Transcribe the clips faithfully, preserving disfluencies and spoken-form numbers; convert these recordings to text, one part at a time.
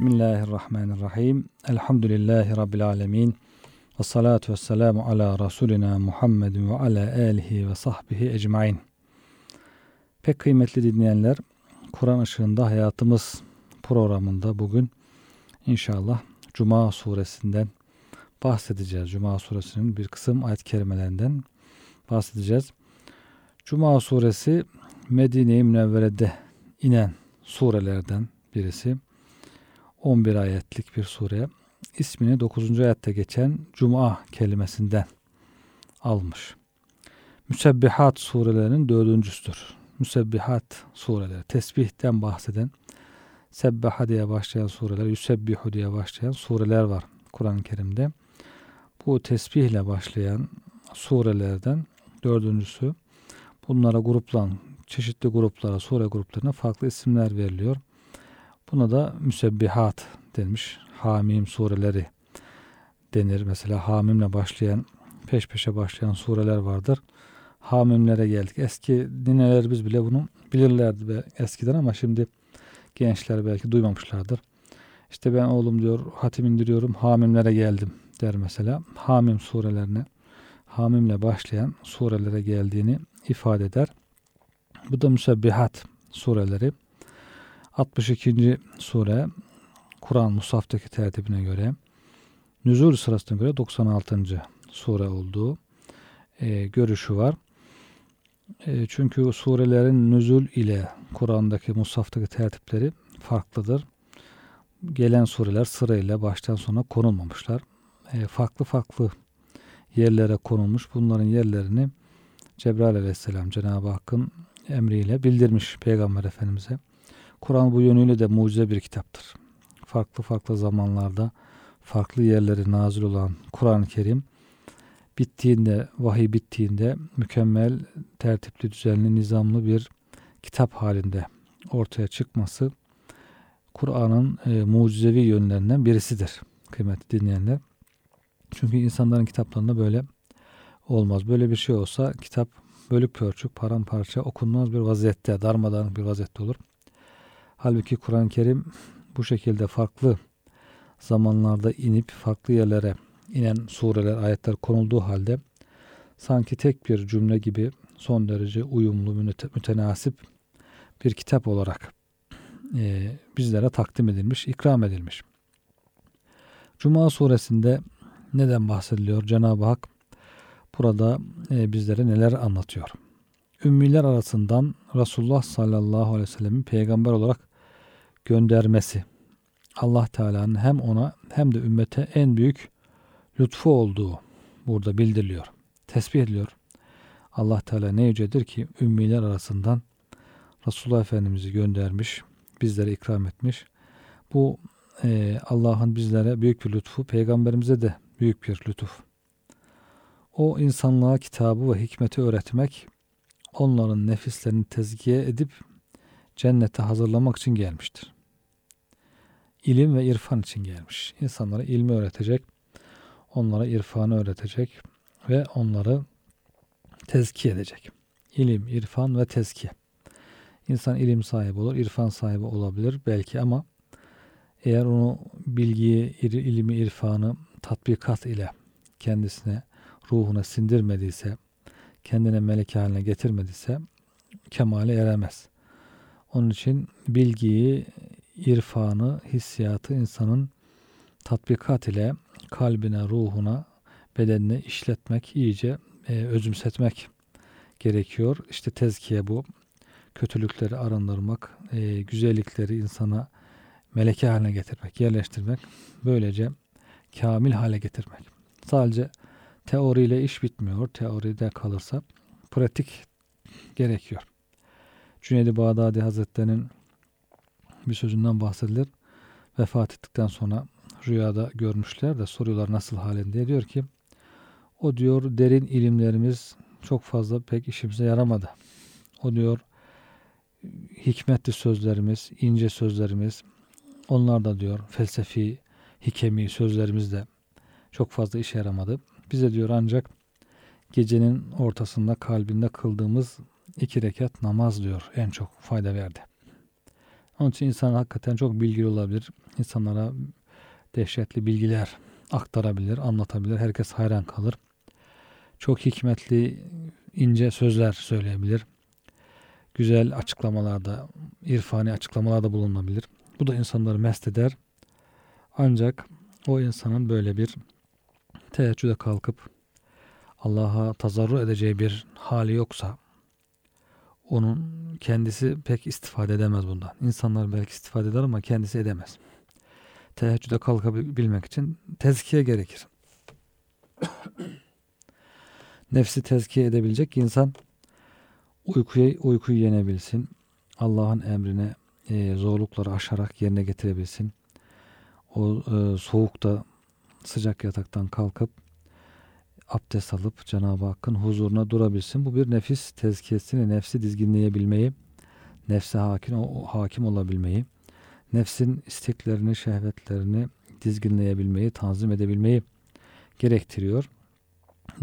Bismillahirrahmanirrahim. Elhamdülillahi Rabbil alemin. Ve salatu ve selamu ala Resulina Muhammedin ve ala alihi ve sahbihi ecmain. Pek kıymetli dinleyenler, Kur'an ışığında hayatımız programında bugün inşallah Cuma Suresinden bahsedeceğiz. Cuma Suresinin bir kısım ayet-i kerimelerinden bahsedeceğiz. Cuma Suresi Medine-i Münevvere'de inen surelerden birisi. on bir ayetlik bir sure. İsmini dokuzuncu ayette geçen Cuma kelimesinden almış. Müsebbihat surelerinin dördüncüsüdür. Müsebbihat sureleri, tesbihten bahseden, sebbaha diye başlayan sureler, yüsebbihu diye başlayan sureler var Kur'an-ı Kerim'de. Bu tesbihle başlayan surelerden dördüncüsü. Bunlara gruplan, çeşitli gruplara, sure gruplarına farklı isimler veriliyor. Buna da müsebbihat denmiş. Hamim sureleri denir. Mesela hamimle başlayan, peş peşe başlayan sureler vardır. Hamimlere geldik. Eski ninelerimiz bile bunu bilirlerdi eskiden ama şimdi gençler belki duymamışlardır. İşte ben oğlum diyor, hatim indiriyorum, hamimlere geldim der mesela. Hamim surelerine, hamimle başlayan surelere geldiğini ifade eder. Bu da müsebbihat sureleri. altmış ikinci sure Kur'an Mushaf'taki tertibine göre, nüzul sırasına göre doksan altıncı sure olduğu e, görüşü var. E, çünkü surelerin nüzul ile Kur'an'daki Mushaf'taki tertipleri farklıdır. Gelen sureler sırayla baştan sona konulmamışlar. E, farklı farklı yerlere konulmuş. Bunların yerlerini Cebrail aleyhisselam Cenab-ı Hakk'ın emriyle bildirmiş Peygamber Efendimiz'e. Kur'an bu yönüyle de mucize bir kitaptır. Farklı farklı zamanlarda farklı yerlere nazil olan Kur'an-ı Kerim bittiğinde, vahiy bittiğinde mükemmel, tertipli, düzenli, nizamlı bir kitap halinde ortaya çıkması Kur'an'ın e, mucizevi yönlerinden birisidir kıymetli dinleyenler. Çünkü insanların kitaplarında böyle olmaz. Böyle bir şey olsa kitap bölük pörçük, paramparça, okunmaz bir vaziyette, darmadağınık bir vaziyette olur. Halbuki Kur'an-ı Kerim bu şekilde farklı zamanlarda inip farklı yerlere inen sureler, ayetler konulduğu halde sanki tek bir cümle gibi son derece uyumlu, mütenasip bir kitap olarak e, bizlere takdim edilmiş, ikram edilmiş. Cuma suresinde neden bahsediliyor? Cenab-ı Hak burada e, bizlere neler anlatıyor? Ümmiler arasından Resulullah sallallahu aleyhi ve sellem'in peygamber olarak göndermesi Allah Teala'nın hem ona hem de ümmete en büyük lütfu olduğu burada bildiriliyor. Tesbih ediliyor. Allah Teala ne yücedir ki ümmiler arasından Resulullah Efendimiz'i göndermiş, bizlere ikram etmiş. Bu e, Allah'ın bizlere büyük bir lütfu, peygamberimize de büyük bir lütuf. O insanlığa kitabı ve hikmeti öğretmek, onların nefislerini tezkiye edip cennete hazırlamak için gelmiştir. İlim ve irfan için gelmiş. İnsanlara ilmi öğretecek, onlara irfanı öğretecek ve onları tezkiye edecek. İlim, irfan ve tezkiye. İnsan ilim sahibi olur, irfan sahibi olabilir belki ama eğer onu bilgiyi, ilmi, irfanı tatbikat ile kendisine, ruhuna sindirmediyse, kendine melek haline getirmediyse kemale eremez. Onun için bilgiyi, irfanı, hissiyatı insanın tatbikat ile kalbine, ruhuna, bedenine işletmek, iyice e, özümsetmek gerekiyor. İşte tezkiye bu. Kötülükleri arındırmak, e, güzellikleri insana meleke haline getirmek, yerleştirmek, böylece kamil hale getirmek. Sadece teoriyle iş bitmiyor. Teoride kalırsa pratik gerekiyor. Cüneyd-i Bağdadi Hazretleri'nin bir sözünden bahsedilir. Vefat ettikten sonra rüyada görmüşler de soruyorlar nasıl halin diye. Diyor ki o diyor derin ilimlerimiz çok fazla pek işimize yaramadı. O diyor hikmetli sözlerimiz, ince sözlerimiz, onlar da diyor felsefi, hikemi sözlerimiz de çok fazla işe yaramadı. Bize diyor ancak gecenin ortasında kalbinde kıldığımız iki rekat namaz diyor en çok fayda verdi. Onun için insan hakikaten çok bilgili olabilir. İnsanlara dehşetli bilgiler aktarabilir, anlatabilir. Herkes hayran kalır. Çok hikmetli, ince sözler söyleyebilir. Güzel açıklamalarda, irfani açıklamalarda bulunabilir. Bu da insanları mest eder. Ancak o insanın böyle bir teheccüde kalkıp Allah'a tazarru edeceği bir hali yoksa onun kendisi pek istifade edemez bundan. İnsanlar belki istifade eder ama kendisi edemez. Teheccüde kalkabilmek için tezkiye gerekir. Nefsi tezkiye edebilecek ki insan uykuya, uykuyu yenebilsin. Allah'ın emrine e, zorlukları aşarak yerine getirebilsin. O e, soğukta sıcak yataktan kalkıp abdest alıp Cenab-ı Hakk'ın huzuruna durabilsin. Bu bir nefis tezkiyesini, nefsi dizginleyebilmeyi, nefse hakim, o, hakim olabilmeyi, nefsin isteklerini, şehvetlerini dizginleyebilmeyi, tanzim edebilmeyi gerektiriyor.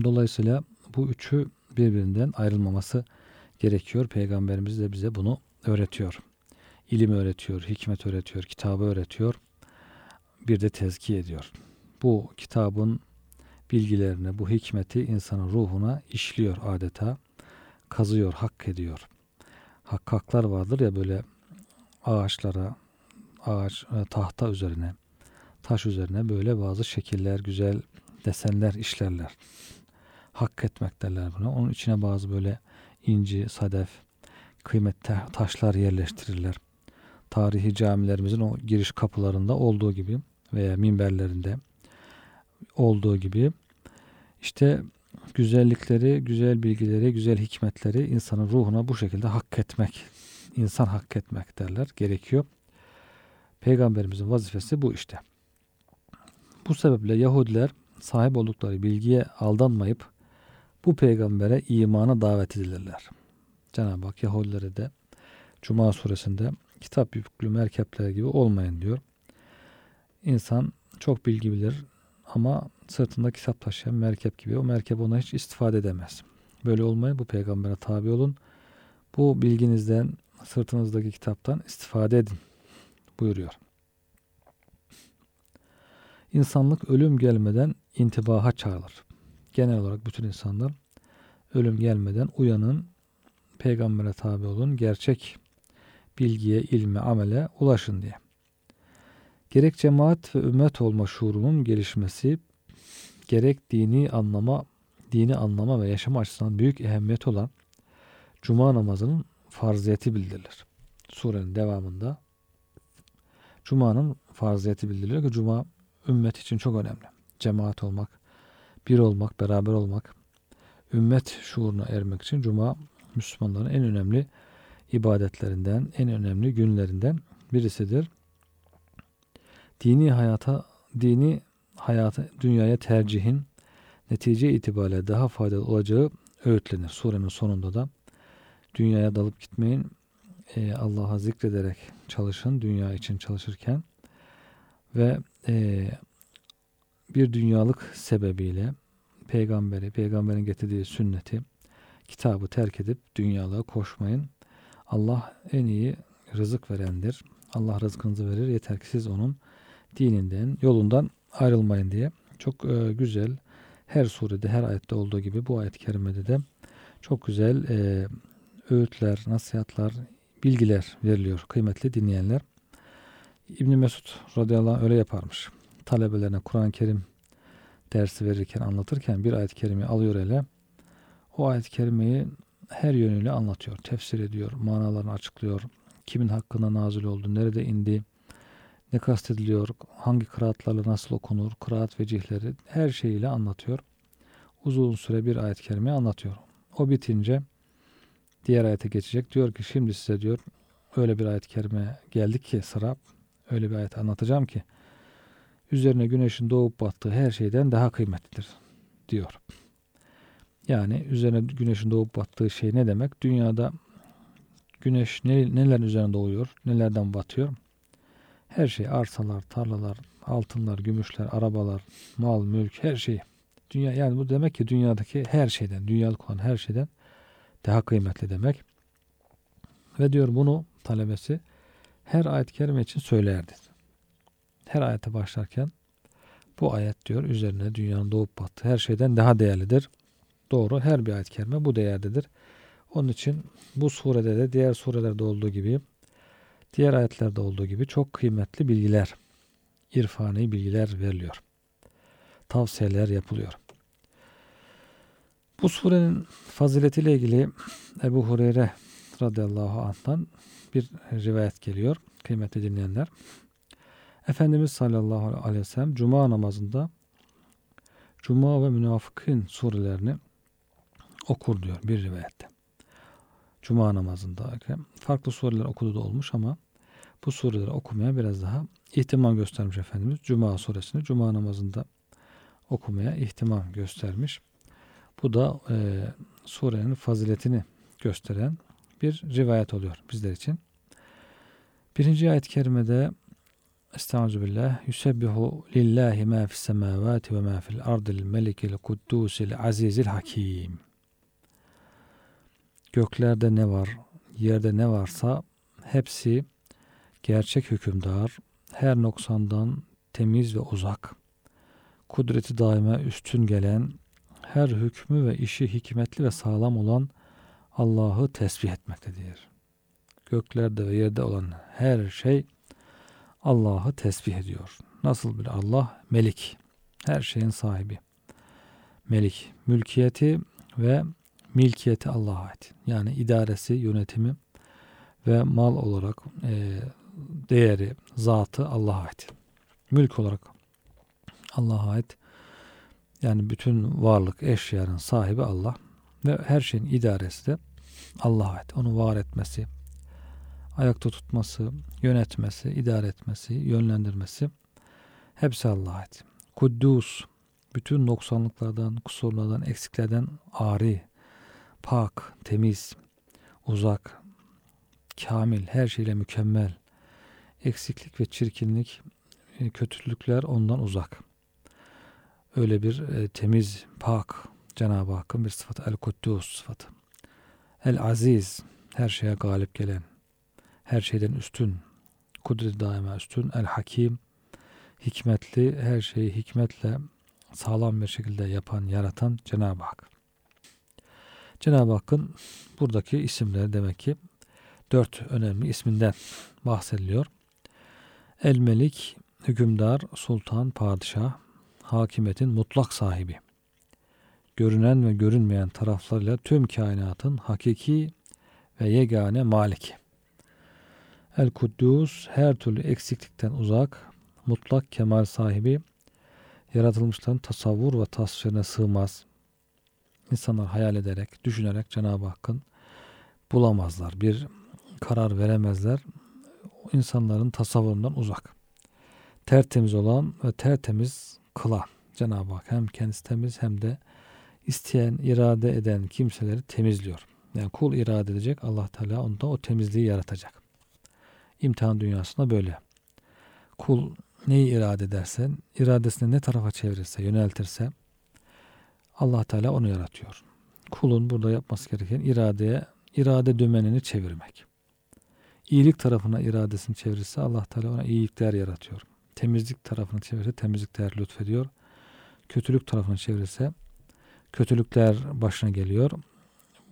Dolayısıyla bu üçü birbirinden ayrılmaması gerekiyor. Peygamberimiz de bize bunu öğretiyor. İlim öğretiyor, hikmet öğretiyor, kitabı öğretiyor. Bir de tezkiye ediyor. Bu kitabın bilgilerini, bu hikmeti insanın ruhuna işliyor adeta. Kazıyor, hak ediyor. Hakkaklar vardır ya böyle ağaçlara, ağaç, tahta üzerine, taş üzerine böyle bazı şekiller, güzel desenler işlerler. Hak etmek derler buna. Onun içine bazı böyle inci, sadef, kıymetli taşlar yerleştirirler. Tarihi camilerimizin o giriş kapılarında olduğu gibi veya minberlerinde olduğu gibi işte güzellikleri, güzel bilgileri, güzel hikmetleri insanın ruhuna bu şekilde hak etmek, insan hak etmek derler, gerekiyor. Peygamberimizin vazifesi bu işte. Bu sebeple Yahudiler sahip oldukları bilgiye aldanmayıp bu peygambere imana davet edilirler. Cenab-ı Hak Yahudilere de Cuma Suresinde kitap yüklü merkepler gibi olmayın diyor. İnsan çok bilgi bilir ama sırtında kitap taşıyan merkep gibi. O merkep ona hiç istifade edemez. Böyle olmayın, bu peygambere tabi olun. Bu bilginizden, sırtınızdaki kitaptan istifade edin buyuruyor. İnsanlık ölüm gelmeden intibaha çağrılır. Genel olarak bütün insanlar ölüm gelmeden uyanın, peygambere tabi olun, gerçek bilgiye, ilme, amele ulaşın diye. Gerek cemaat ve ümmet olma şuurunun gelişmesi, gerek dini anlama, dini anlama ve yaşama açısından büyük ehemmiyet olan Cuma namazının farziyeti bildirilir. Surenin devamında Cuma'nın farziyeti bildiriliyor ki Cuma ümmet için çok önemli. Cemaat olmak, bir olmak, beraber olmak, ümmet şuuruna ermek için Cuma Müslümanların en önemli ibadetlerinden, en önemli günlerinden birisidir. Dini hayata, dini hayata, dünyaya tercihin netice itibariyle daha faydalı olacağı öğütlenir. Surenin sonunda da dünyaya dalıp gitmeyin, e, Allah'a zikrederek çalışın, dünya için çalışırken ve e, bir dünyalık sebebiyle peygamberi, peygamberin getirdiği sünneti, kitabı terk edip dünyalığa koşmayın. Allah en iyi rızık verendir. Allah rızkınızı verir. Yeter ki siz onun dininden, yolundan ayrılmayın diye. Çok e, güzel, her surede, her ayette olduğu gibi bu ayet-i kerimede de çok güzel e, öğütler, nasihatler, bilgiler veriliyor kıymetli dinleyenler. İbni Mesud radıyallahu anh öyle yaparmış. Talebelerine Kur'an-ı Kerim dersi verirken, anlatırken bir ayet-i kerimeyi alıyor ele. O ayet-i kerimeyi her yönüyle anlatıyor, tefsir ediyor, manalarını açıklıyor. Kimin hakkında nazil oldu, nerede indi, ne kastediliyor, hangi kıraatlarla nasıl okunur, kıraat vecihleri her şeyiyle anlatıyor. Uzun süre bir ayet-i kerimeyi anlatıyor. O bitince diğer ayete geçecek. Diyor ki şimdi size diyor öyle bir ayet-i kerime geldik ki sıra, öyle bir ayet anlatacağım ki üzerine güneşin doğup battığı her şeyden daha kıymetlidir diyor. Yani üzerine güneşin doğup battığı şey ne demek? Dünyada güneş nelerin üzerine doğuyor, nelerden batıyor? Her şey, arsalar, tarlalar, altınlar, gümüşler, arabalar, mal, mülk, her şey. Dünya, yani bu demek ki dünyadaki her şeyden, dünyalık olan her şeyden daha kıymetli demek. Ve diyor bunu talebesi her ayet-i kerime için söylerdi. Her ayete başlarken bu ayet diyor üzerine dünyanın doğup battığı her şeyden daha değerlidir. Doğru, her bir ayet-i kerime bu değerdedir. Onun için bu surede de diğer surelerde olduğu gibi, diğer ayetlerde olduğu gibi çok kıymetli bilgiler, irfani bilgiler veriliyor. Tavsiyeler yapılıyor. Bu surenin faziletiyle ilgili Ebu Hureyre radıyallahu anh'tan bir rivayet geliyor kıymetli dinleyenler. Efendimiz sallallahu aleyhi ve sellem Cuma namazında Cuma ve münafıkın surelerini okur diyor bir rivayette. Cuma namazında farklı sureler okudu da olmuş ama bu sureleri okumaya biraz daha ihtimam göstermiş Efendimiz. Cuma suresini Cuma namazında okumaya ihtimam göstermiş. Bu da e, surenin faziletini gösteren bir rivayet oluyor bizler için. Birinci ayet-i kerimede Estağfirullah. Yusebbihu lillahi ma fis semavati ve ma fil ardil melikil kuddusil azizil hakim. Göklerde ne var, yerde ne varsa hepsi gerçek hükümdar, her noksandan temiz ve uzak, kudreti daima üstün gelen, her hükmü ve işi hikmetli ve sağlam olan Allah'ı tesbih etmektedir. Göklerde ve yerde olan her şey Allah'ı tesbih ediyor. Nasıl bir Allah? Melik. Her şeyin sahibi. Melik. Mülkiyeti ve milkiyeti Allah'a ait. Yani idaresi, yönetimi ve mal olarak e, değeri, zatı Allah'a ait. Mülk olarak Allah'a ait. Yani bütün varlık, eşyanın sahibi Allah ve her şeyin idaresi de Allah'a ait. Onu var etmesi, ayakta tutması, yönetmesi, idare etmesi, yönlendirmesi hepsi Allah'a ait. Kuddus, bütün noksanlıklardan, kusurlardan, eksiklerden ari, pak, temiz, uzak, kamil, her şeyle mükemmel, eksiklik ve çirkinlik, kötülükler ondan uzak. Öyle bir e, temiz, pak, Cenab-ı Hakk'ın bir sıfatı, El-Kuddus sıfatı. El-Aziz, her şeye galip gelen, her şeyden üstün, kudret daima üstün, el-hakim, hikmetli, her şeyi hikmetle sağlam bir şekilde yapan, yaratan Cenab-ı Hak. Cenab-ı Hakk'ın buradaki isimleri demek ki dört önemli isminden bahsediliyor. El-Melik, hükümdar, sultan, padişah, hakimiyetin mutlak sahibi. Görünen ve görünmeyen taraflarıyla tüm kainatın hakiki ve yegane maliki. El-Kuddus, her türlü eksiklikten uzak, mutlak kemal sahibi, yaratılmışların tasavvur ve tasvirine sığmaz. İnsanlar hayal ederek, düşünerek Cenab-ı Hakk'ın bulamazlar, bir karar veremezler. İnsanların tasavvurundan uzak. Tertemiz olan ve tertemiz kılan Cenab-ı Hak hem kendisi temiz hem de isteyen, irade eden kimseleri temizliyor. Yani kul irade edecek, Allah Teala onda o temizliği yaratacak. İmtihan dünyasında böyle. Kul neyi irade ederse, iradesini ne tarafa çevirirse, yöneltirse Allah Teala onu yaratıyor. Kulun burada yapması gereken iradeye, irade dümenini çevirmek. İyilik tarafına iradesini çevirirse Allah Teala ona iyilikler yaratıyor. Temizlik tarafına çevirirse temizlikler lütfediyor. Kötülük tarafına çevirirse kötülükler başına geliyor.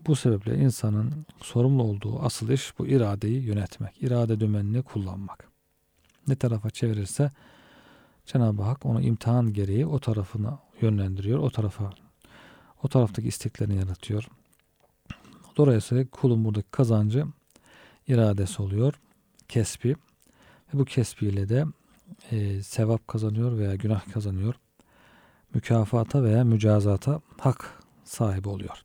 Bu sebeple insanın sorumlu olduğu asıl iş bu iradeyi yönetmek, irade dümenini kullanmak. Ne tarafa çevirirse Cenab-ı Hak onu imtihan gereği o tarafına yönlendiriyor, o tarafa, o taraftaki isteklerini yaratıyor. Dolayısıyla kulun buradaki kazancı iradesi oluyor, kesbi ve bu kesbiyle de e, sevap kazanıyor veya günah kazanıyor, mükafata veya mücazata hak sahibi oluyor.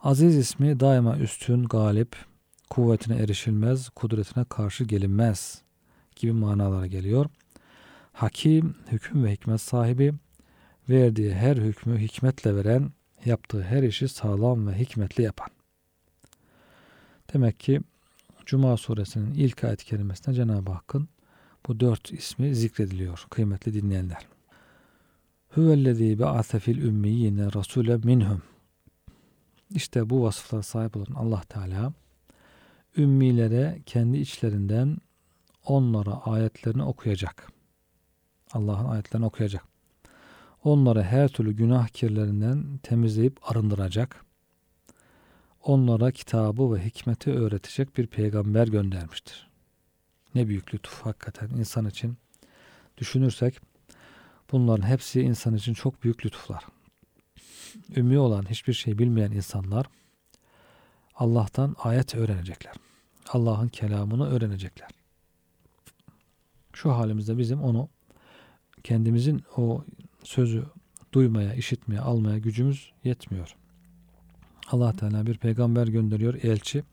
Aziz ismi daima üstün, galip, kuvvetine erişilmez, kudretine karşı gelinmez gibi manalara geliyor. Hakim, hüküm ve hikmet sahibi, verdiği her hükmü hikmetle veren, yaptığı her işi sağlam ve hikmetli yapan. Demek ki Cuma suresinin ilk ayet-i kerimesinde Cenab-ı Hakk'ın bu dört ismi zikrediliyor kıymetli dinleyenler. Hüvellezî be'ase fil ümmiyine rasûlen minhum. İşte bu vasıflara sahip olan Allah Teala ümmilere kendi içlerinden onlara ayetlerini okuyacak. Allah'ın ayetlerini okuyacak. Onları her türlü günah kirlerinden temizleyip arındıracak. Onlara kitabı ve hikmeti öğretecek bir peygamber göndermiştir. Ne büyük lütuf hakikaten insan için. Düşünürsek bunların hepsi insan için çok büyük lütuflar. Ümmi olan, hiçbir şey bilmeyen insanlar Allah'tan ayet öğrenecekler. Allah'ın kelamını öğrenecekler. Şu halimizde bizim onu, kendimizin o sözü duymaya, işitmeye, almaya gücümüz yetmiyor. Allah Teala bir peygamber gönderiyor, elçi.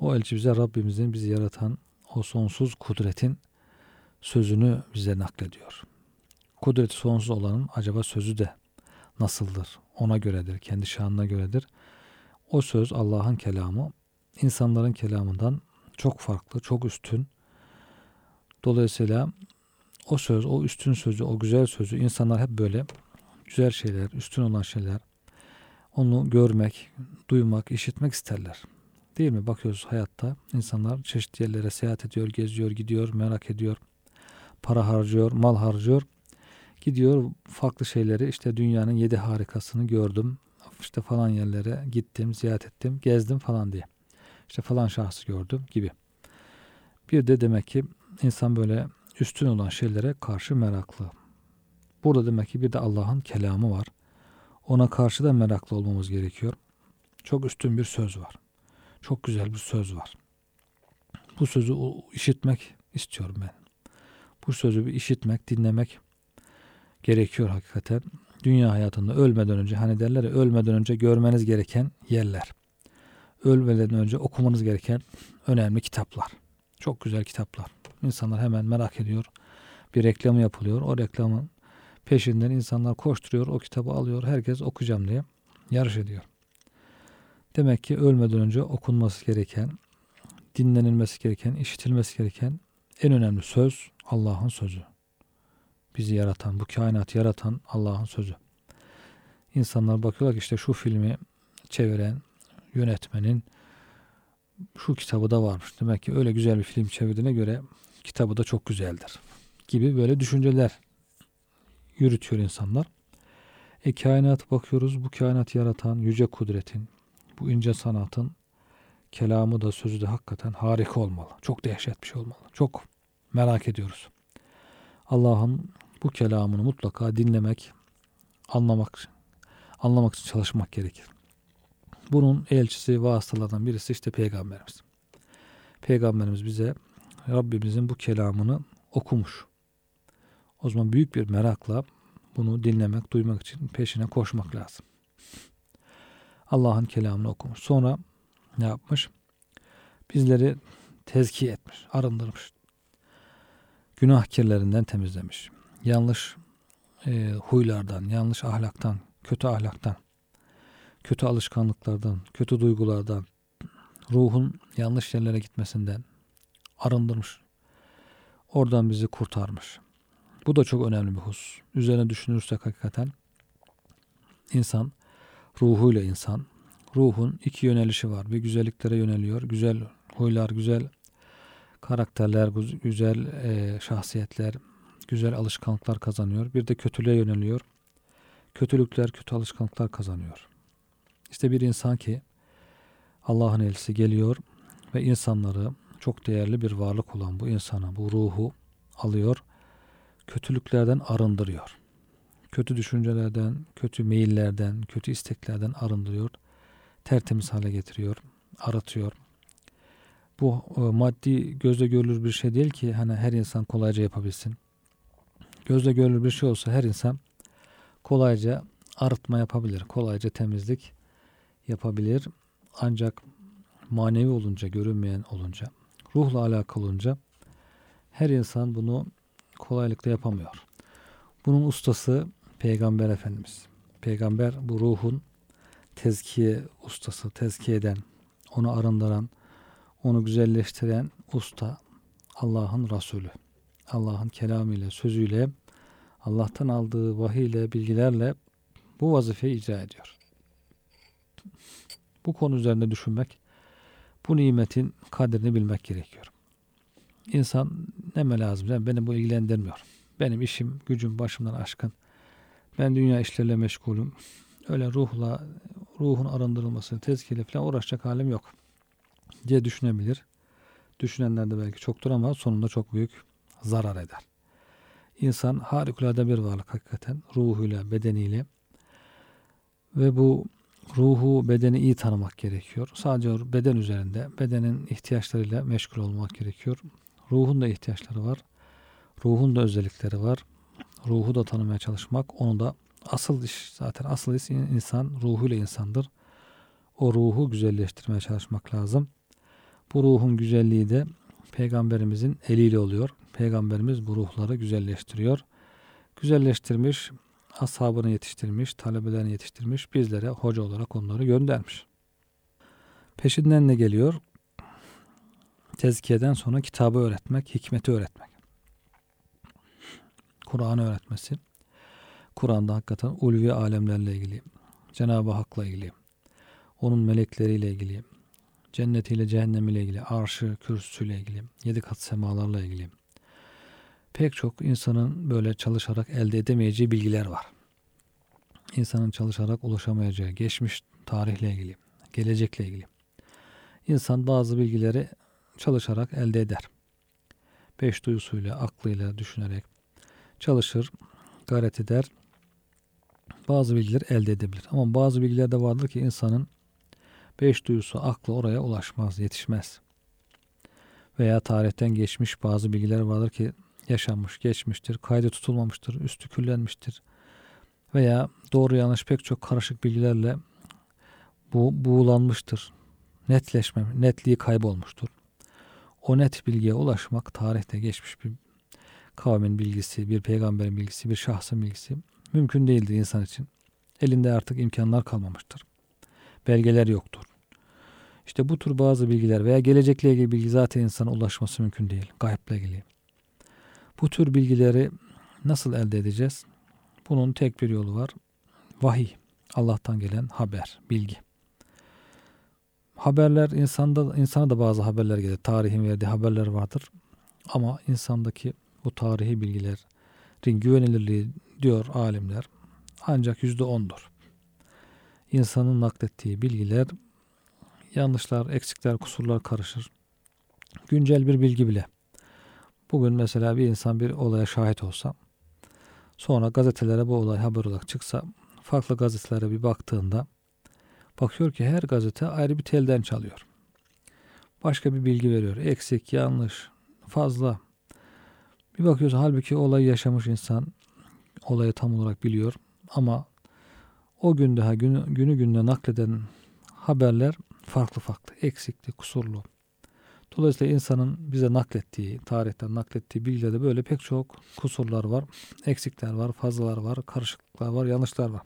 O elçi bize Rabbimizin, bizi yaratan o sonsuz kudretin sözünü bize naklediyor. Kudreti sonsuz olanın acaba sözü de nasıldır? Ona göredir, kendi şanına göredir. O söz, Allah'ın kelamı, insanların kelamından çok farklı, çok üstün. Dolayısıyla o söz, o üstün sözü, o güzel sözü, insanlar hep böyle güzel şeyler, üstün olan şeyler, onu görmek, duymak, işitmek isterler. Değil mi? Bakıyoruz hayatta insanlar çeşitli yerlere seyahat ediyor, geziyor, gidiyor, merak ediyor, para harcıyor, mal harcıyor. Gidiyor farklı şeyleri, işte dünyanın yedi harikasını gördüm, işte falan yerlere gittim, ziyaret ettim, gezdim falan diye. İşte falan şahsı gördüm gibi. Bir de demek ki insan böyle üstün olan şeylere karşı meraklı. Burada demek ki bir de Allah'ın kelamı var. Ona karşı da meraklı olmamız gerekiyor. Çok üstün bir söz var. Çok güzel bir söz var. Bu sözü işitmek istiyorum ben. Bu sözü bir işitmek, dinlemek gerekiyor hakikaten. Dünya hayatında ölmeden önce, hani derler ya, ölmeden önce görmeniz gereken yerler. Ölmeden önce okumanız gereken önemli kitaplar. Çok güzel kitaplar. İnsanlar hemen merak ediyor. Bir reklamı yapılıyor. O reklamın peşinden insanlar koşturuyor. O kitabı alıyor. Herkes okuyacağım diye yarış ediyor. Demek ki ölmeden önce okunması gereken, dinlenilmesi gereken, işitilmesi gereken en önemli söz Allah'ın sözü. Bizi yaratan, bu kainatı yaratan Allah'ın sözü. İnsanlar bakıyorlar ki işte şu filmi çeviren yönetmenin şu kitabı da varmış. Demek ki öyle güzel bir film çevirdiğine göre kitabı da çok güzeldir gibi böyle düşünceler yürütüyor insanlar. E kainat bakıyoruz, bu kainat yaratan yüce kudretin, bu ince sanatın kelamı da sözü de hakikaten harika olmalı. Çok dehşet bir şey olmalı. Çok merak ediyoruz. Allah'ın bu kelamını mutlaka dinlemek, anlamak, anlamak için çalışmak gerekir. Bunun elçisi, vasıtalardan birisi işte Peygamberimiz. Peygamberimiz bize Rabbimizin bu kelamını okumuş. O zaman büyük bir merakla bunu dinlemek, duymak için peşine koşmak lazım. Allah'ın kelamını okumuş. Sonra ne yapmış? Bizleri tezkiye etmiş, arındırmış. Günah kirlerinden temizlemiş. Yanlış e, huylardan, yanlış ahlaktan, kötü ahlaktan, kötü alışkanlıklardan, kötü duygulardan, ruhun yanlış yerlere gitmesinden arındırmış. Oradan bizi kurtarmış. Bu da çok önemli bir husus. Üzerine düşünürsek hakikaten insan, ruhuyla insan, ruhun iki yönelişi var. Bir güzelliklere yöneliyor. Güzel huylar, güzel karakterler, güzel e, şahsiyetler, güzel alışkanlıklar kazanıyor. Bir de kötülüğe yöneliyor. Kötülükler, kötü alışkanlıklar kazanıyor. İşte bir insan ki Allah'ın elçisi geliyor ve insanları, çok değerli bir varlık olan bu insana, bu ruhu alıyor, kötülüklerden arındırıyor. Kötü düşüncelerden, kötü meyillerden, kötü isteklerden arındırıyor. Tertemiz hale getiriyor, arıtıyor. Bu maddi, gözle görülür bir şey değil ki hani her insan kolayca yapabilsin. Gözle görülür bir şey olsa her insan kolayca arıtma yapabilir, kolayca temizlik yapabilir. Ancak manevi olunca, görünmeyen olunca, ruhla alakalı olunca her insan bunu kolaylıkla yapamıyor. Bunun ustası Peygamber Efendimiz. Peygamber bu ruhun tezkiye ustası, tezkiye eden, onu arındıran, onu güzelleştiren usta, Allah'ın Resulü. Allah'ın kelamıyla, sözüyle, Allah'tan aldığı vahiyle, bilgilerle bu vazifeyi icra ediyor. Bu konu üzerinde düşünmek, bu nimetin kadrini bilmek gerekiyor. insan neme lazım? Yani beni bu ilgilendirmiyor. Benim işim, gücüm başımdan aşkın. Ben dünya işleriyle meşgulüm. Öyle ruhla, ruhun arındırılması, tezkiyle falan uğraşacak halim yok diye düşünebilir. Düşünenler de belki çoktur ama sonunda çok büyük zarar eder. İnsan harikulade bir varlık hakikaten. Ruhuyla, bedeniyle. Ve bu ruhu, bedeni iyi tanımak gerekiyor. Sadece beden üzerinde, bedenin ihtiyaçlarıyla meşgul olmak gerekiyor. Ruhun da ihtiyaçları var. Ruhun da özellikleri var. Ruhu da tanımaya çalışmak. Onu da asıl iş zaten asıl iş insan ruhuyla insandır. O ruhu güzelleştirmeye çalışmak lazım. Bu ruhun güzelliği de Peygamberimizin eliyle oluyor. Peygamberimiz bu ruhları güzelleştiriyor. Güzelleştirmiş, ashabını yetiştirmiş, talebelerini yetiştirmiş, bizlere hoca olarak onları göndermiş. Peşinden ne geliyor? Tezkiyeden sonra kitabı öğretmek, hikmeti öğretmek. Kur'an'ı öğretmesi. Kur'an'da hakikaten ulvi alemlerle ilgili, Cenab-ı Hak'la ilgili, onun melekleriyle ilgili, cennetiyle, cehennemiyle ilgili, arşı, kürsüsüyle ilgili, yedi kat semalarla ilgili pek çok insanın böyle çalışarak elde edemeyeceği bilgiler var. İnsanın çalışarak ulaşamayacağı geçmiş tarihle ilgili, gelecekle ilgili. İnsan bazı bilgileri çalışarak elde eder. Beş duyusuyla, aklıyla düşünerek çalışır, gayret eder. Bazı bilgiler elde edebilir. Ama bazı bilgiler de vardır ki insanın beş duyusu, aklı oraya ulaşmaz, yetişmez. Veya tarihten geçmiş bazı bilgiler vardır ki yaşanmış, geçmiştir, kayda tutulmamıştır, üstü küllenmiştir. Veya doğru yanlış pek çok karışık bilgilerle bu buğulanmıştır. Netleşme, netliği kaybolmuştur. O net bilgiye ulaşmak tarihte geçmiş bir kavmin bilgisi, bir peygamberin bilgisi, bir şahsın bilgisi mümkün değildir insan için. Elinde artık imkanlar kalmamıştır. Belgeler yoktur. İşte bu tür bazı bilgiler veya gelecekle ilgili bilgi zaten insana ulaşması mümkün değil. Gayple ilgili. Bu tür bilgileri nasıl elde edeceğiz? Bunun tek bir yolu var. Vahiy. Allah'tan gelen haber, bilgi. Haberler insanda, insana da bazı haberler gelir. Tarihin verdiği haberler vardır. Ama insandaki bu tarihi bilgilerin güvenilirliği diyor alimler ancak yüzde ondur. İnsanın naklettiği bilgiler yanlışlar, eksikler, kusurlar karışır. Güncel bir bilgi bile. Bugün mesela bir insan bir olaya şahit olsa, sonra gazetelere bu olay haber olarak çıksa, farklı gazetelere bir baktığında bakıyor ki her gazete ayrı bir telden çalıyor. Başka bir bilgi veriyor. Eksik, yanlış, fazla. Bir bakıyorsun halbuki olayı yaşamış insan olayı tam olarak biliyor ama o gün daha günü, günü gününe nakleden haberler farklı farklı, eksikli, kusurlu. Dolayısıyla insanın bize naklettiği, tarihten naklettiği bilgilerde böyle pek çok kusurlar var, eksikler var, fazlalar var, karışıklıklar var, yanlışlar var.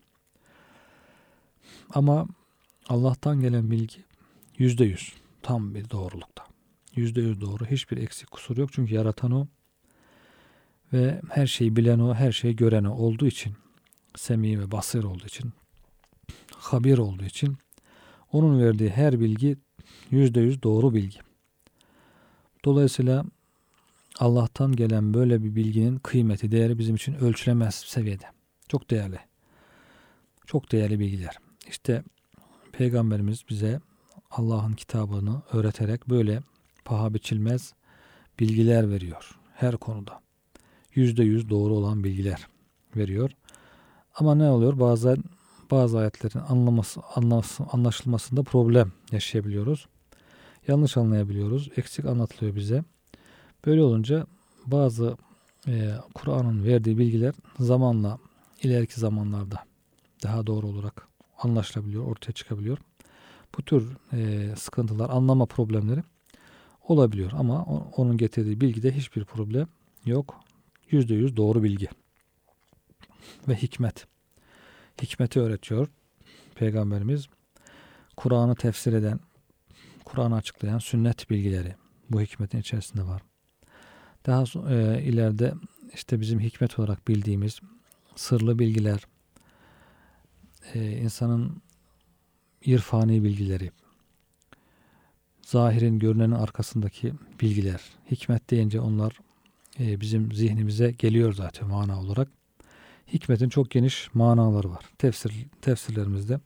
Ama Allah'tan gelen bilgi yüzde yüz, tam bir doğrulukta. Yüzde yüz doğru, hiçbir eksik, kusur yok çünkü yaratan o. Ve her şeyi bilen o, her şeyi gören o olduğu için, semî ve basir olduğu için, habir olduğu için onun verdiği her bilgi yüzde yüz doğru bilgi. Dolayısıyla Allah'tan gelen böyle bir bilginin kıymeti, değeri bizim için ölçülemez seviyede. Çok değerli. Çok değerli bilgiler. İşte Peygamberimiz bize Allah'ın kitabını öğreterek böyle paha biçilmez bilgiler veriyor her konuda. yüzde yüz doğru olan bilgiler veriyor. Ama ne oluyor? Bazen bazı ayetlerin anlaması, anlaması, anlaşılmasında problem yaşayabiliyoruz. Yanlış anlayabiliyoruz. Eksik anlatılıyor bize. Böyle olunca bazı e, Kur'an'ın verdiği bilgiler zamanla, ileriki zamanlarda daha doğru olarak anlaşılabiliyor, ortaya çıkabiliyor. Bu tür e, sıkıntılar, anlama problemleri olabiliyor. Ama onun getirdiği bilgide hiçbir problem yok. yüzde yüz doğru bilgi ve hikmet. Hikmeti öğretiyor Peygamberimiz. Kur'an'ı tefsir eden, Kur'an'ı açıklayan sünnet bilgileri bu hikmetin içerisinde var. Daha sonra, e, ileride işte bizim hikmet olarak bildiğimiz sırlı bilgiler, e, insanın irfani bilgileri, zahirin, görünenin arkasındaki bilgiler. Hikmet deyince onlar e, bizim zihnimize geliyor zaten mana olarak. Hikmetin çok geniş manaları var. Tefsir, tefsirlerimizde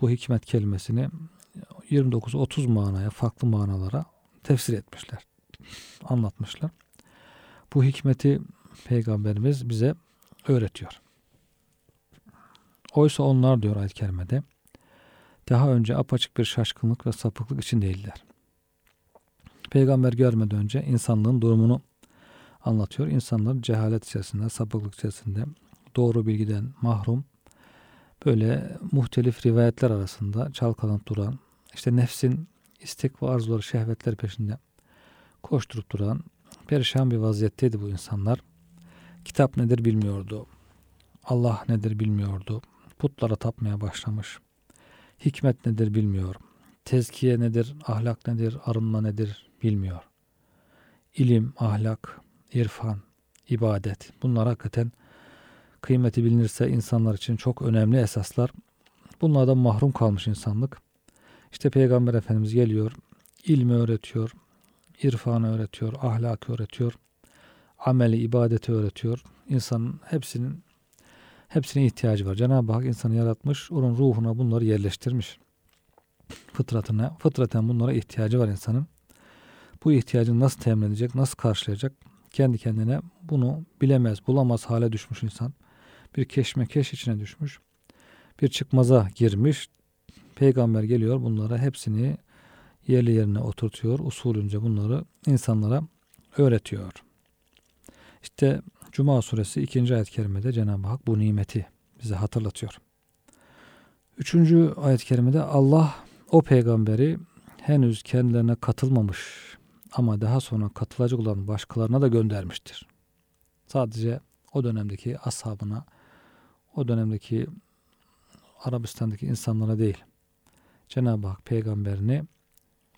bu hikmet kelimesini yirmi dokuz otuz manaya, farklı manalara tefsir etmişler, anlatmışlar. Bu hikmeti Peygamberimiz bize öğretiyor. Oysa onlar diyor ayet-i kerimede, daha önce apaçık bir şaşkınlık ve sapıklık içindeydiler. Peygamber görmeden önce insanlığın durumunu anlatıyor. İnsanlar cehalet içerisinde, sapıklık içerisinde, doğru bilgiden mahrum, böyle muhtelif rivayetler arasında çalkalanıp duran, işte nefsin istek ve arzuları, şehvetler peşinde koşturup duran, perişan bir vaziyetteydi bu insanlar. Kitap nedir bilmiyordu. Allah nedir bilmiyordu. Putlara tapmaya başlamış. Hikmet nedir bilmiyor. Tezkiye nedir, ahlak nedir, arınma nedir bilmiyor. İlim, ahlak, irfan, ibadet. Bunlar hakikaten kıymeti bilinirse insanlar için çok önemli esaslar. Bunlardan mahrum kalmış insanlık. İşte Peygamber Efendimiz geliyor, ilmi öğretiyor, irfanı öğretiyor, ahlakı öğretiyor, ameli, ibadeti öğretiyor. İnsanın hepsinin hepsine ihtiyacı var. Cenab-ı Hak insanı yaratmış, onun ruhuna bunları yerleştirmiş. Fıtratına, fıtraten bunlara ihtiyacı var insanın. Bu ihtiyacını nasıl temin edecek, nasıl karşılayacak? Kendi kendine bunu bilemez, bulamaz hale düşmüş insan. Bir keşmekeş içine düşmüş, bir çıkmaza girmiş. Peygamber geliyor, bunlara hepsini yerli yerine oturtuyor, usulünce bunları insanlara öğretiyor. İşte Cuma Suresi ikinci ayet-i kerimede Cenab-ı Hak bu nimeti bize hatırlatıyor. üçüncü ayet-i kerimede Allah o peygamberi henüz kendilerine katılmamış ama daha sonra katılacak olan başkalarına da göndermiştir. Sadece o dönemdeki ashabına, o dönemdeki Arabistan'daki insanlara değil, Cenab-ı Hak peygamberini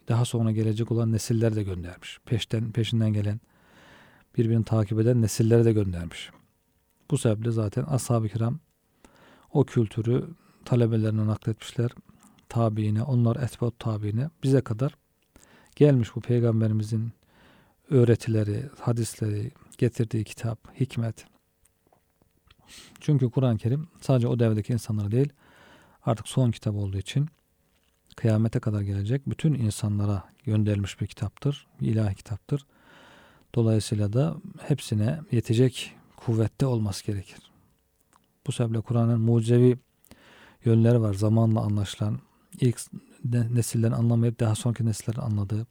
daha sonra gelecek olan nesiller de göndermiş. Peşten, peşinden gelen, birbirini takip eden nesillere de göndermiş. Bu sebeple zaten ashab-ı kiram o kültürü talebelerine nakletmişler. Tabiine, onlar etbat tabiine bize kadar gelmiş bu peygamberimizin öğretileri, hadisleri, getirdiği kitap, hikmet. Çünkü Kur'an-ı Kerim sadece o devredeki insanlara değil, artık son kitap olduğu için kıyamete kadar gelecek bütün insanlara gönderilmiş bir kitaptır, bir ilahi kitaptır. Dolayısıyla da hepsine yetecek kuvvette olması gerekir. Bu sebeple Kur'an'ın mucizevi yönleri var. Zamanla anlaşılan, ilk nesillerin anlamayıp daha sonraki nesillerin anladığı,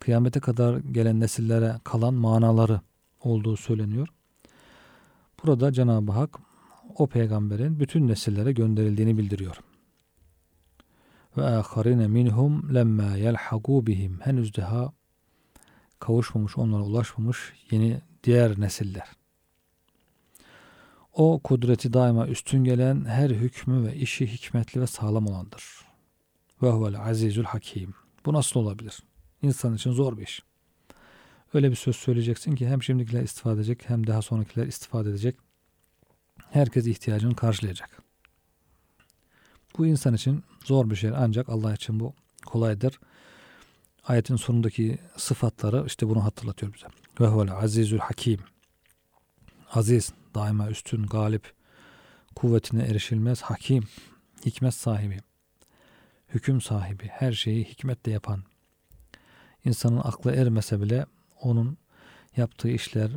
kıyamete kadar gelen nesillere kalan manaları olduğu söyleniyor. Burada Cenab-ı Hak o peygamberin bütün nesillere gönderildiğini bildiriyor. Ve âkharîne minhum lemmâ yelhagû bihim, henüz daha kavuşmamış, onlara ulaşmamış yeni diğer nesiller. O kudreti daima üstün gelen, her hükmü ve işi hikmetli ve sağlam olandır. Ve huvel azizül hakim. Bu nasıl olabilir? İnsan için zor bir iş. Öyle bir söz söyleyeceksin ki hem şimdikiler istifade edecek, hem daha sonrakiler istifade edecek. Herkes ihtiyacını karşılayacak. Bu insan için zor bir şey, ancak Allah için bu kolaydır. Ayetin sonundaki sıfatları işte bunu hatırlatıyor bize. Ve huvel azizül hakim. Aziz, daima üstün, galip, kuvvetine erişilmez, hakim, hikmet sahibi, hüküm sahibi, her şeyi hikmetle yapan. İnsanın aklı ermese bile onun yaptığı işler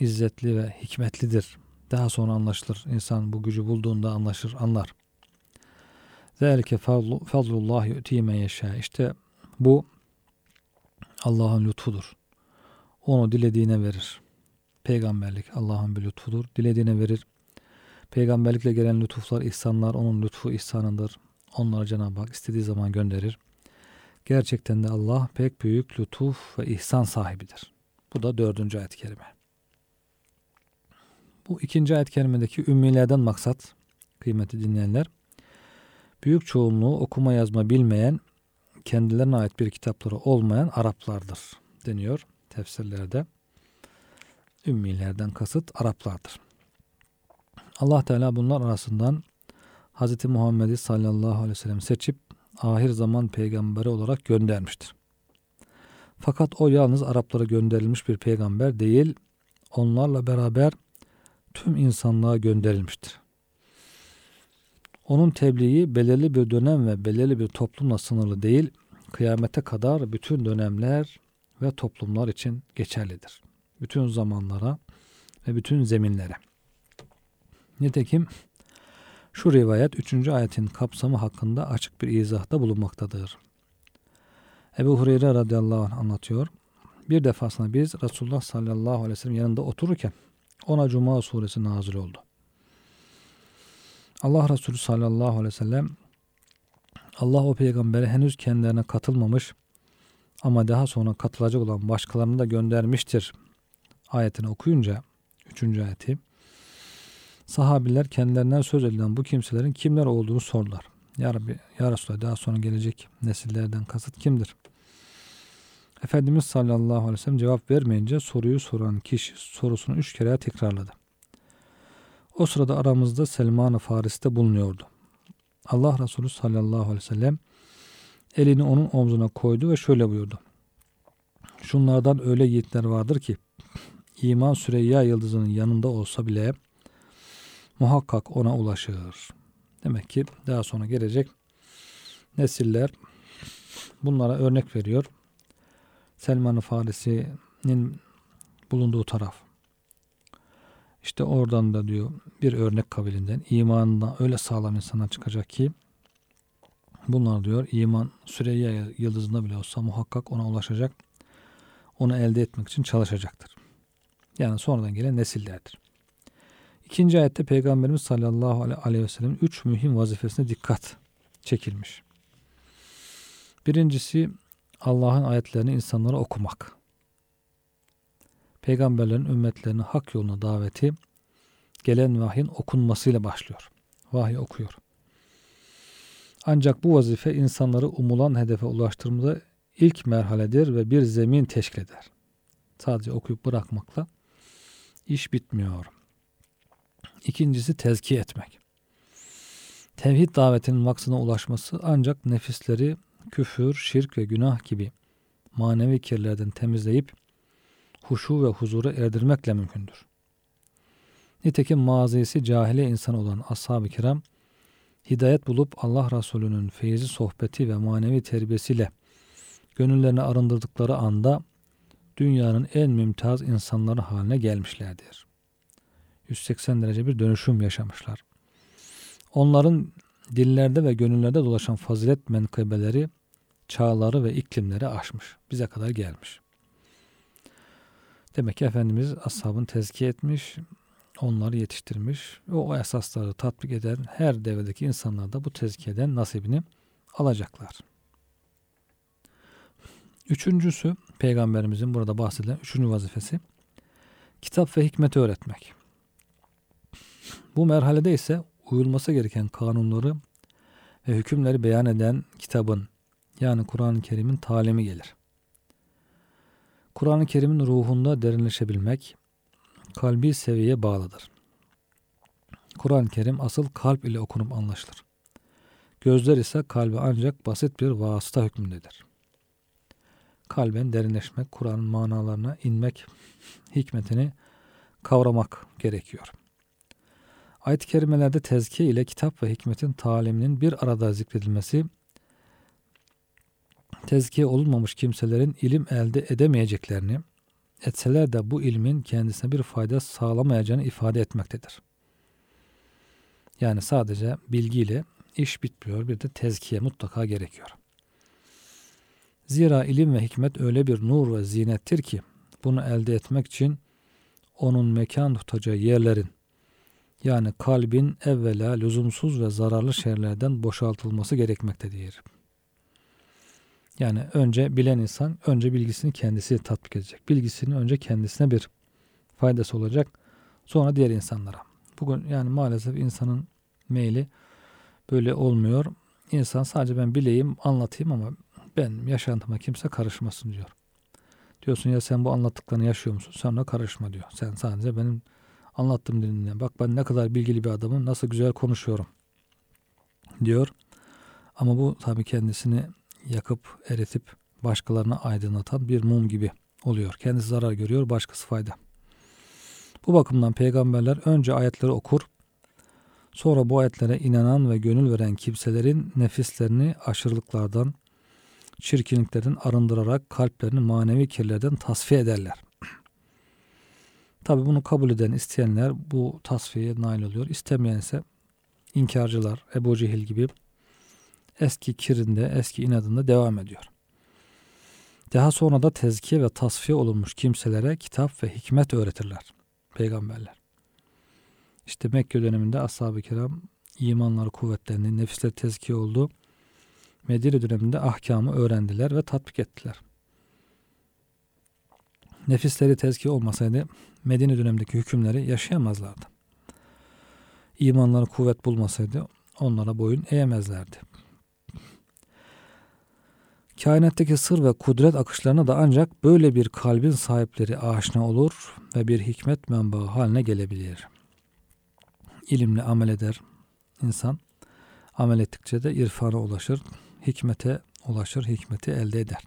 izzetli ve hikmetlidir. Daha sonra anlaşılır. İnsan bu gücü bulduğunda anlaşır, anlar. Zelike fazlullah yu'ti men yeşâ. İşte bu Allah'ın lütfudur. Onu dilediğine verir. Peygamberlik Allah'ın bir lütfudur. Dilediğine verir. Peygamberlikle gelen lütuflar, ihsanlar onun lütfu, ihsanıdır. Onlara Cenab-ı Hak istediği zaman gönderir. Gerçekten de Allah pek büyük lütuf ve ihsan sahibidir. Bu da dördüncü ayet-i kerime. Bu ikinci ayet-i kerimedeki ümmilerden maksat, kıymeti dinleyenler, büyük çoğunluğu okuma yazma bilmeyen, kendilerine ait bir kitapları olmayan Araplardır deniyor tefsirlerde. Ümmilerden kasıt Araplardır. Allah Teala bunlar arasından Hazreti Muhammed'i sallallahu aleyhi ve sellem seçip ahir zaman peygamberi olarak göndermiştir. Fakat o yalnız Araplara gönderilmiş bir peygamber değil, onlarla beraber tüm insanlığa gönderilmiştir. Onun tebliği belirli bir dönem ve belirli bir toplumla sınırlı değil, kıyamete kadar bütün dönemler ve toplumlar için geçerlidir. Bütün zamanlara ve bütün zeminlere. Nitekim şu rivayet üçüncü ayetin kapsamı hakkında açık bir izahda bulunmaktadır. Ebu Hureyre radıyallahu anh anlatıyor. Bir defasında biz Resulullah sallallahu aleyhi ve sellem yanında otururken ona Cuma Suresi nazil oldu. Allah Resulü sallallahu aleyhi ve sellem, Allah o peygamberi henüz kendilerine katılmamış ama daha sonra katılacak olan başkalarını da göndermiştir ayetini okuyunca, üçüncü ayeti, sahabiler kendilerinden söz edilen bu kimselerin kimler olduğunu sordular. Ya Rabbi, Ya Resulallah, daha sonra gelecek nesillerden kasıt kimdir? Efendimiz sallallahu aleyhi ve sellem cevap vermeyince soruyu soran kişi sorusunu üç kere tekrarladı. O sırada aramızda Selman-ı Farisî'de bulunuyordu. Allah Resulü sallallahu aleyhi ve sellem elini onun omzuna koydu ve şöyle buyurdu. Şunlardan öyle yiğitler vardır ki iman Süreyya yıldızının yanında olsa bile muhakkak ona ulaşır. Demek ki daha sonra gelecek nesiller bunlara örnek veriyor. Selman-ı Farisî'nin bulunduğu taraf. İşte oradan da diyor bir örnek kabilinden imanla öyle sağlam insana çıkacak ki bunlar diyor iman Süreyya yıldızında bile olsa muhakkak ona ulaşacak. Onu elde etmek için çalışacaktır. Yani sonradan gelen nesillerdir. İkinci ayette Peygamberimiz sallallahu aleyhi ve sellem'in üç mühim vazifesine dikkat çekilmiş. Birincisi Allah'ın ayetlerini insanlara okumak. Peygamberlerin ümmetlerini hak yoluna daveti gelen vahyin okunmasıyla başlıyor. Vahiy okuyor. Ancak bu vazife insanları umulan hedefe ulaştırmada ilk merhaledir ve bir zemin teşkil eder. Sadece okuyup bırakmakla iş bitmiyor. İkincisi tezkiye etmek. Tevhid davetinin maksadına ulaşması ancak nefisleri küfür, şirk ve günah gibi manevi kirlerden temizleyip huşu ve huzura erdirmekle mümkündür. Nitekim mazisi cahile insan olan ashab-ı kiram hidayet bulup Allah Resulü'nün feyzi sohbeti ve manevi terbiyesiyle gönüllerini arındırdıkları anda dünyanın en mümtaz insanları haline gelmişlerdir. yüz seksen derece bir dönüşüm yaşamışlar. Onların dillerde ve gönüllerde dolaşan fazilet menkıbeleri, çağları ve iklimleri aşmış. Bize kadar gelmiş. Demek ki Efendimiz ashabını tezkiye etmiş, onları yetiştirmiş ve o esasları tatbik eden her devredeki insanlar da bu tezkiyeden nasibini alacaklar. Üçüncüsü, Peygamberimizin burada bahsedilen üçüncü vazifesi, kitap ve hikmeti öğretmek. Bu merhalede ise uyulması gereken kanunları ve hükümleri beyan eden kitabın, yani Kur'an-ı Kerim'in talimi gelir. Kur'an-ı Kerim'in ruhunda derinleşebilmek kalbi seviyeye bağlıdır. Kur'an-ı Kerim asıl kalp ile okunup anlaşılır. Gözler ise kalbe ancak basit bir vasıta hükmündedir. Kalben derinleşmek, Kur'an'ın manalarına inmek, hikmetini kavramak gerekiyor. Ayet-i kerimelerde tezkiye ile kitap ve hikmetin taliminin bir arada zikredilmesi, tezkiye olunmamış kimselerin ilim elde edemeyeceklerini, etseler de bu ilmin kendisine bir fayda sağlamayacağını ifade etmektedir. Yani sadece bilgiyle iş bitmiyor, bir de tezkiye mutlaka gerekiyor. Zira ilim ve hikmet öyle bir nur ve zinettir ki, bunu elde etmek için onun mekan tutacağı yerlerin, yani kalbin evvela lüzumsuz ve zararlı şeylerden boşaltılması gerekmektedir. Yani önce bilen insan, önce bilgisini kendisi tatbik edecek. Bilgisinin önce kendisine bir faydası olacak, sonra diğer insanlara. Bugün yani maalesef insanın meyli böyle olmuyor. İnsan sadece ben bileyim, anlatayım ama ben yaşantıma kimse karışmasın diyor. Diyorsun ya sen bu anlattıklarını yaşıyor musun? Sen de karışma diyor. Sen sadece benim anlattım dinle. Bak ben ne kadar bilgili bir adamım, nasıl güzel konuşuyorum diyor. Ama bu tabii kendisini yakıp eritip başkalarını aydınlatan bir mum gibi oluyor. Kendisi zarar görüyor, başkası fayda. Bu bakımdan peygamberler önce ayetleri okur, sonra bu ayetlere inanan ve gönül veren kimselerin nefislerini aşırılıklardan, çirkinliklerden arındırarak kalplerini manevi kirlerden tasfiye ederler. Tabi bunu kabul eden, isteyenler bu tasfiyeye nail oluyor. İstemeyen ise inkarcılar, Ebu Cehil gibi eski kirinde, eski inadında devam ediyor. Daha sonra da tezkiye ve tasfiye olunmuş kimselere kitap ve hikmet öğretirler peygamberler. İşte Mekke döneminde ashab-ı kiram imanları kuvvetlendi, nefisleri tezkiye oldu. Medine döneminde ahkamı öğrendiler ve tatbik ettiler. Nefisleri tezkiye olmasaydı Medine dönemindeki hükümleri yaşayamazlardı. İmanları kuvvet bulmasaydı onlara boyun eğemezlerdi. Kainattaki sır ve kudret akışlarına da ancak böyle bir kalbin sahipleri aşina olur ve bir hikmet menbaı haline gelebilir. İlimle amel eder insan. Amel ettikçe de irfana ulaşır, hikmete ulaşır, hikmeti elde eder.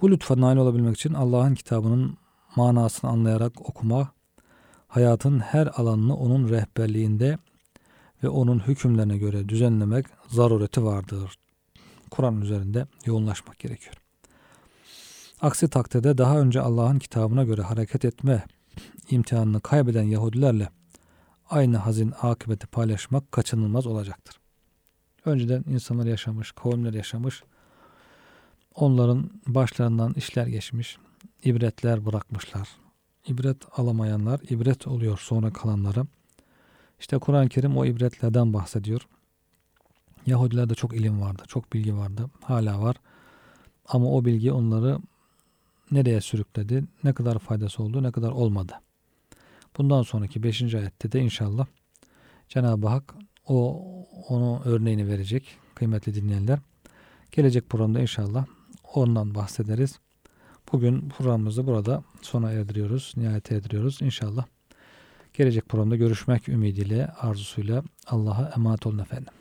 Bu lütfa nail olabilmek için Allah'ın kitabının manasını anlayarak okuma, hayatın her alanını onun rehberliğinde ve onun hükümlerine göre düzenlemek zarureti vardır. Kur'an üzerinde yoğunlaşmak gerekiyor. Aksi takdirde daha önce Allah'ın kitabına göre hareket etme imtihanını kaybeden Yahudilerle aynı hazin akıbeti paylaşmak kaçınılmaz olacaktır. Önceden insanlar yaşamış, kavimler yaşamış, onların başlarından işler geçmiş, ibretler bırakmışlar. İbret alamayanlar ibret oluyor sonra kalanlara. İşte Kur'an-ı Kerim o ibretlerden bahsediyor. Yahudilerde çok ilim vardı, çok bilgi vardı, hala var. Ama o bilgi onları nereye sürükledi, ne kadar faydası oldu, ne kadar olmadı. Bundan sonraki beşinci ayette de inşallah Cenab-ı Hak o onu örneğini verecek kıymetli dinleyenler. Gelecek programda inşallah ondan bahsederiz. Bugün programımızı burada sona erdiriyoruz, nihayete erdiriyoruz. İnşallah gelecek programda görüşmek ümidiyle, arzusuyla Allah'a emanet olun efendim.